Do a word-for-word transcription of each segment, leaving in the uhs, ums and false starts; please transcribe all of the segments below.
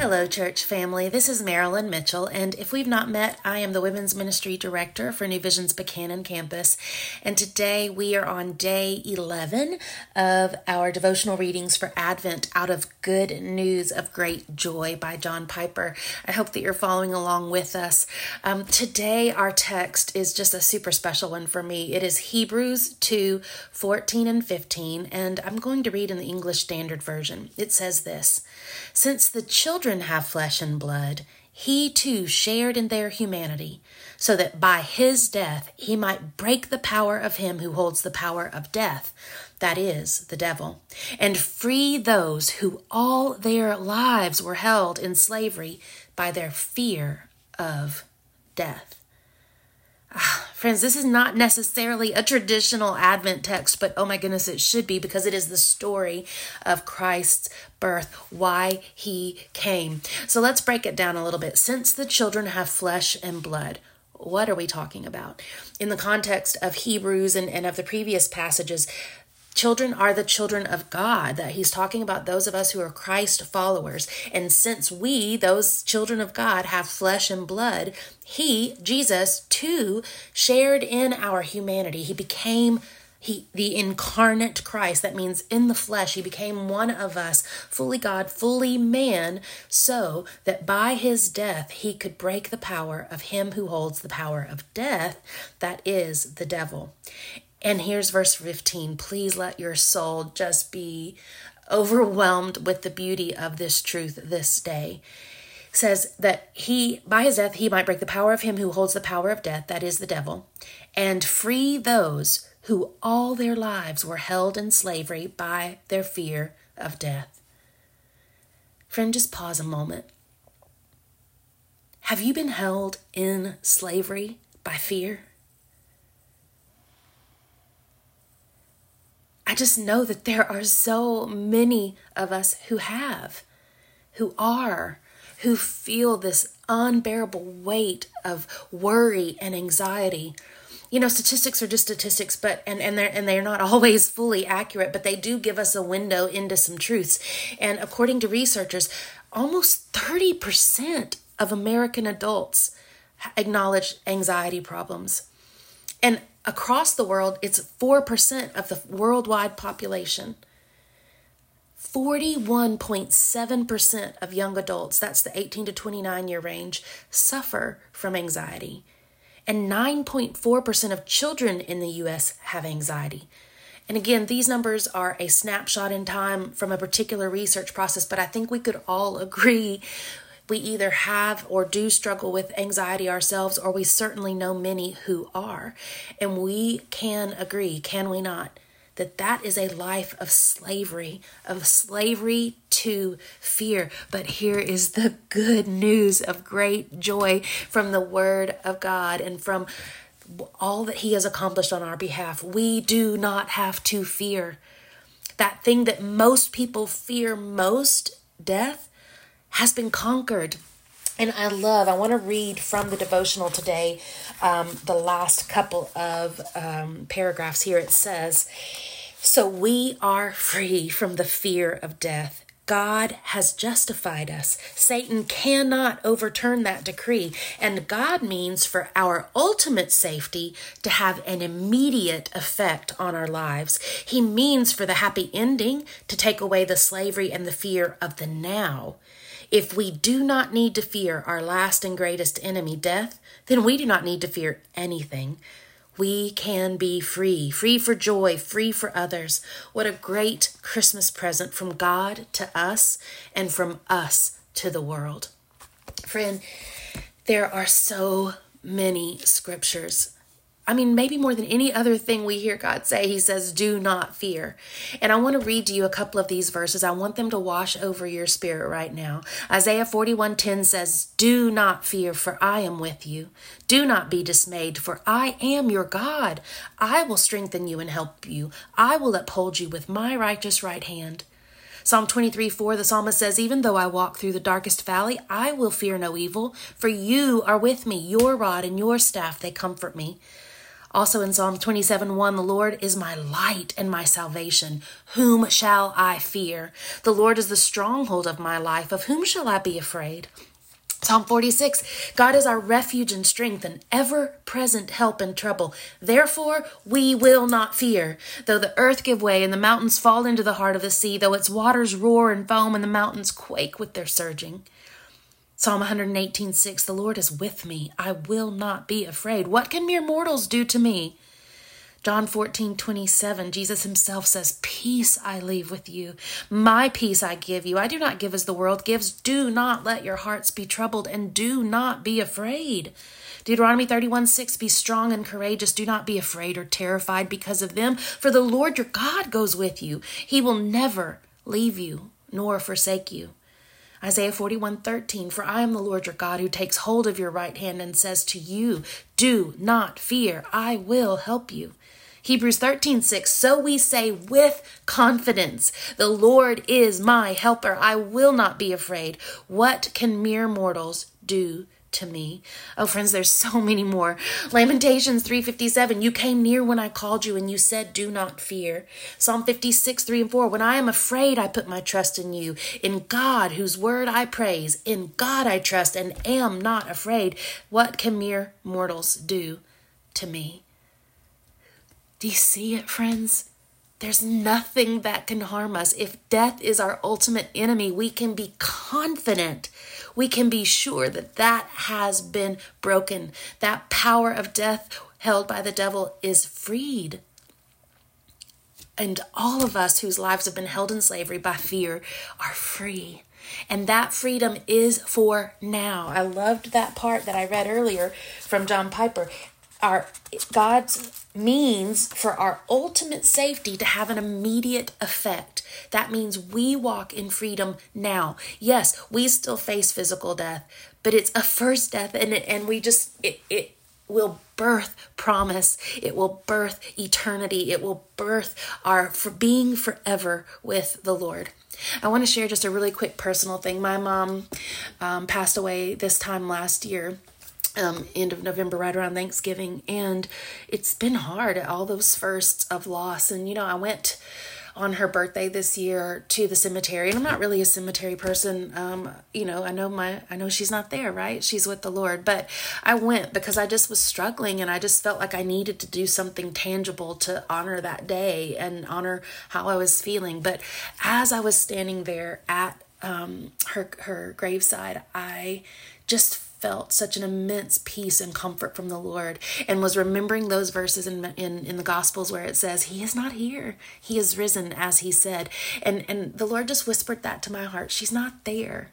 Hello, church family. This is Marilyn Mitchell, and if we've not met, I am the Women's Ministry Director for New Visions Buchanan Campus, and today we are on day eleven of our devotional readings for Advent out of Good News of Great Joy by John Piper. I hope that you're following along with us. Um, today, our text is just a super special one for me. It is Hebrews two, fourteen and fifteen, and I'm going to read in the English Standard Version. It says this, "Since the children have flesh and blood, he too shared in their humanity, so that by his death he might break the power of him who holds the power of death, that is, the devil, and free those who all their lives were held in slavery by their fear of death." Ah, friends, this is not necessarily a traditional Advent text, but oh my goodness, it should be, because it is the story of Christ's birth, why he came. So let's break it down a little bit. Since the children have flesh and blood, what are we talking about? In the context of Hebrews and, and of the previous passages, children are the children of God, that he's talking about those of us who are Christ followers. And since we, those children of God, have flesh and blood, he, Jesus, too, shared in our humanity. He became he, the incarnate Christ. That means in the flesh, he became one of us, fully God, fully man, so that by his death, he could break the power of him who holds the power of death, that is the devil. And here's verse fifteen. Please let your soul just be overwhelmed with the beauty of this truth this day. It says that he, by his death, he might break the power of him who holds the power of death, that is the devil, and free those who all their lives were held in slavery by their fear of death. Friend, just pause a moment. Have you been held in slavery by fear? I just know that there are so many of us who have, who are, who feel this unbearable weight of worry and anxiety. You know, statistics are just statistics, but and, and they're and they're not always fully accurate, but they do give us a window into some truths. And according to researchers, almost thirty percent of American adults acknowledge anxiety problems. And across the world, it's four percent of the worldwide population. forty-one point seven percent of young adults, that's the eighteen to twenty-nine year range, suffer from anxiety. And nine point four percent of children in the U S have anxiety. And again, these numbers are a snapshot in time from a particular research process, but I think we could all agree we either have or do struggle with anxiety ourselves, or we certainly know many who are. And we can agree, can we not, that that is a life of slavery, of slavery to fear. But here is the good news of great joy from the Word of God and from all that he has accomplished on our behalf. We do not have to fear. That thing that most people fear most, death, has been conquered. And I love, I want to read from the devotional today, um, the last couple of um, paragraphs here. It says, "So we are free from the fear of death. God has justified us. Satan cannot overturn that decree. And God means for our ultimate safety to have an immediate effect on our lives. He means for the happy ending to take away the slavery and the fear of the now. If we do not need to fear our last and greatest enemy, death, then we do not need to fear anything. We can be free, free for joy, free for others." What a great Christmas present from God to us and from us to the world. Friend, there are so many scriptures. I mean, maybe more than any other thing we hear God say, he says, do not fear. And I want to read to you a couple of these verses. I want them to wash over your spirit right now. Isaiah forty-one ten says, "Do not fear, for I am with you. Do not be dismayed, for I am your God. I will strengthen you and help you. I will uphold you with my righteous right hand." Psalm twenty-three four, the psalmist says, "Even though I walk through the darkest valley, I will fear no evil, for you are with me. Your rod and your staff, they comfort me." Also in Psalm twenty-seven one, the Lord is my light and my salvation. Whom shall I fear? The Lord is the stronghold of my life. Of whom shall I be afraid? Psalm forty-six, God is our refuge and strength and ever-present help in trouble. Therefore, we will not fear. Though the earth give way and the mountains fall into the heart of the sea, though its waters roar and foam and the mountains quake with their surging. Psalm one eighteen six, the Lord is with me. I will not be afraid. What can mere mortals do to me? John fourteen twenty-seven, Jesus himself says, peace I leave with you. My peace I give you. I do not give as the world gives. Do not let your hearts be troubled and do not be afraid. Deuteronomy thirty-one six, be strong and courageous. Do not be afraid or terrified because of them. For the Lord your God goes with you. He will never leave you nor forsake you. Isaiah forty-one thirteen, for I am the Lord your God who takes hold of your right hand and says to you, do not fear, I will help you. Hebrews thirteen six, so we say with confidence, the Lord is my helper. I will not be afraid. What can mere mortals do to me? Oh, friends, there's so many more. Lamentations three fifty-seven, you came near when I called you and you said, do not fear. Psalm fifty-six three and four, when I am afraid, I put my trust in you, in God, whose word I praise. In God I trust and am not afraid. What can mere mortals do to me? Do you see it, friends? There's nothing that can harm us. If death is our ultimate enemy, we can be confident. We can be sure that that has been broken. That power of death held by the devil is freed. And all of us whose lives have been held in slavery by fear are free. And that freedom is for now. I loved that part that I read earlier from John Piper. Our God's means for our ultimate safety to have an immediate effect. That means we walk in freedom now. Yes, we still face physical death, but it's a first death, and it, and we just it it will birth promise. It will birth eternity. It will birth our for being forever with the Lord. I want to share just a really quick personal thing. My mom um, passed away this time last year. Um, end of November, right around Thanksgiving. And it's been hard, all those firsts of loss. And, you know, I went on her birthday this year to the cemetery, and I'm not really a cemetery person. Um, you know, I know my, I know she's not there, right? She's with the Lord, but I went because I just was struggling and I just felt like I needed to do something tangible to honor that day and honor how I was feeling. But as I was standing there at, um, her, her graveside, I just felt such an immense peace and comfort from the Lord, and was remembering those verses in, in in the Gospels where it says, he is not here. He is risen, as he said. And and the Lord just whispered that to my heart. She's not there.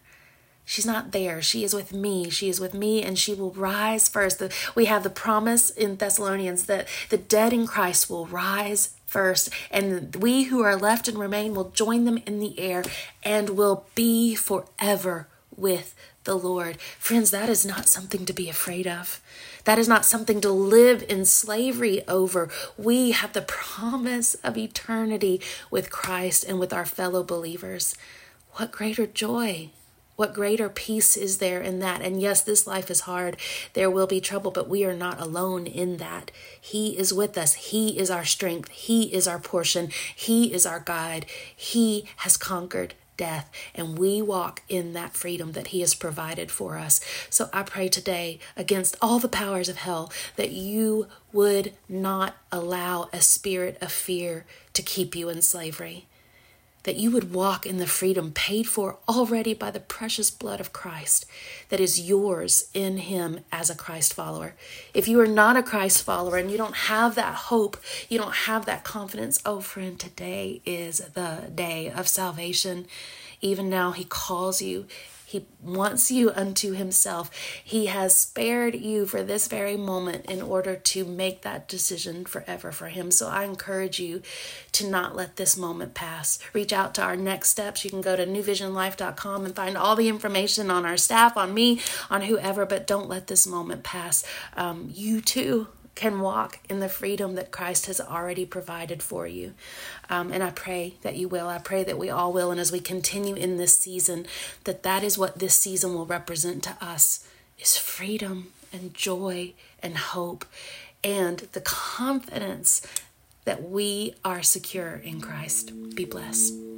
She's not there. She is with me. She is with me, and she will rise first. The, we have the promise in Thessalonians that the dead in Christ will rise first, and we who are left and remain will join them in the air and will be forever with the Lord. Friends, that is not something to be afraid of. That is not something to live in slavery over. We have the promise of eternity with Christ and with our fellow believers. What greater joy, what greater peace is there in that? And yes, this life is hard. There will be trouble, but we are not alone in that. He is with us. He is our strength. He is our portion. He is our guide. He has conquered death, and we walk in that freedom that he has provided for us. So I pray today against all the powers of hell that you would not allow a spirit of fear to keep you in slavery, that you would walk in the freedom paid for already by the precious blood of Christ that is yours in him as a Christ follower. If you are not a Christ follower and you don't have that hope, you don't have that confidence, oh friend, today is the day of salvation. Even now he calls you. He wants you unto himself. He has spared you for this very moment in order to make that decision forever for him. So I encourage you to not let this moment pass. Reach out to our next steps. You can go to new vision life dot com and find all the information on our staff, on me, on whoever, but don't let this moment pass. Um, you too can walk in the freedom that Christ has already provided for you. Um, and I pray that you will. I pray that we all will. And as we continue in this season, that that is what this season will represent to us, is freedom and joy and hope and the confidence that we are secure in Christ. Be blessed.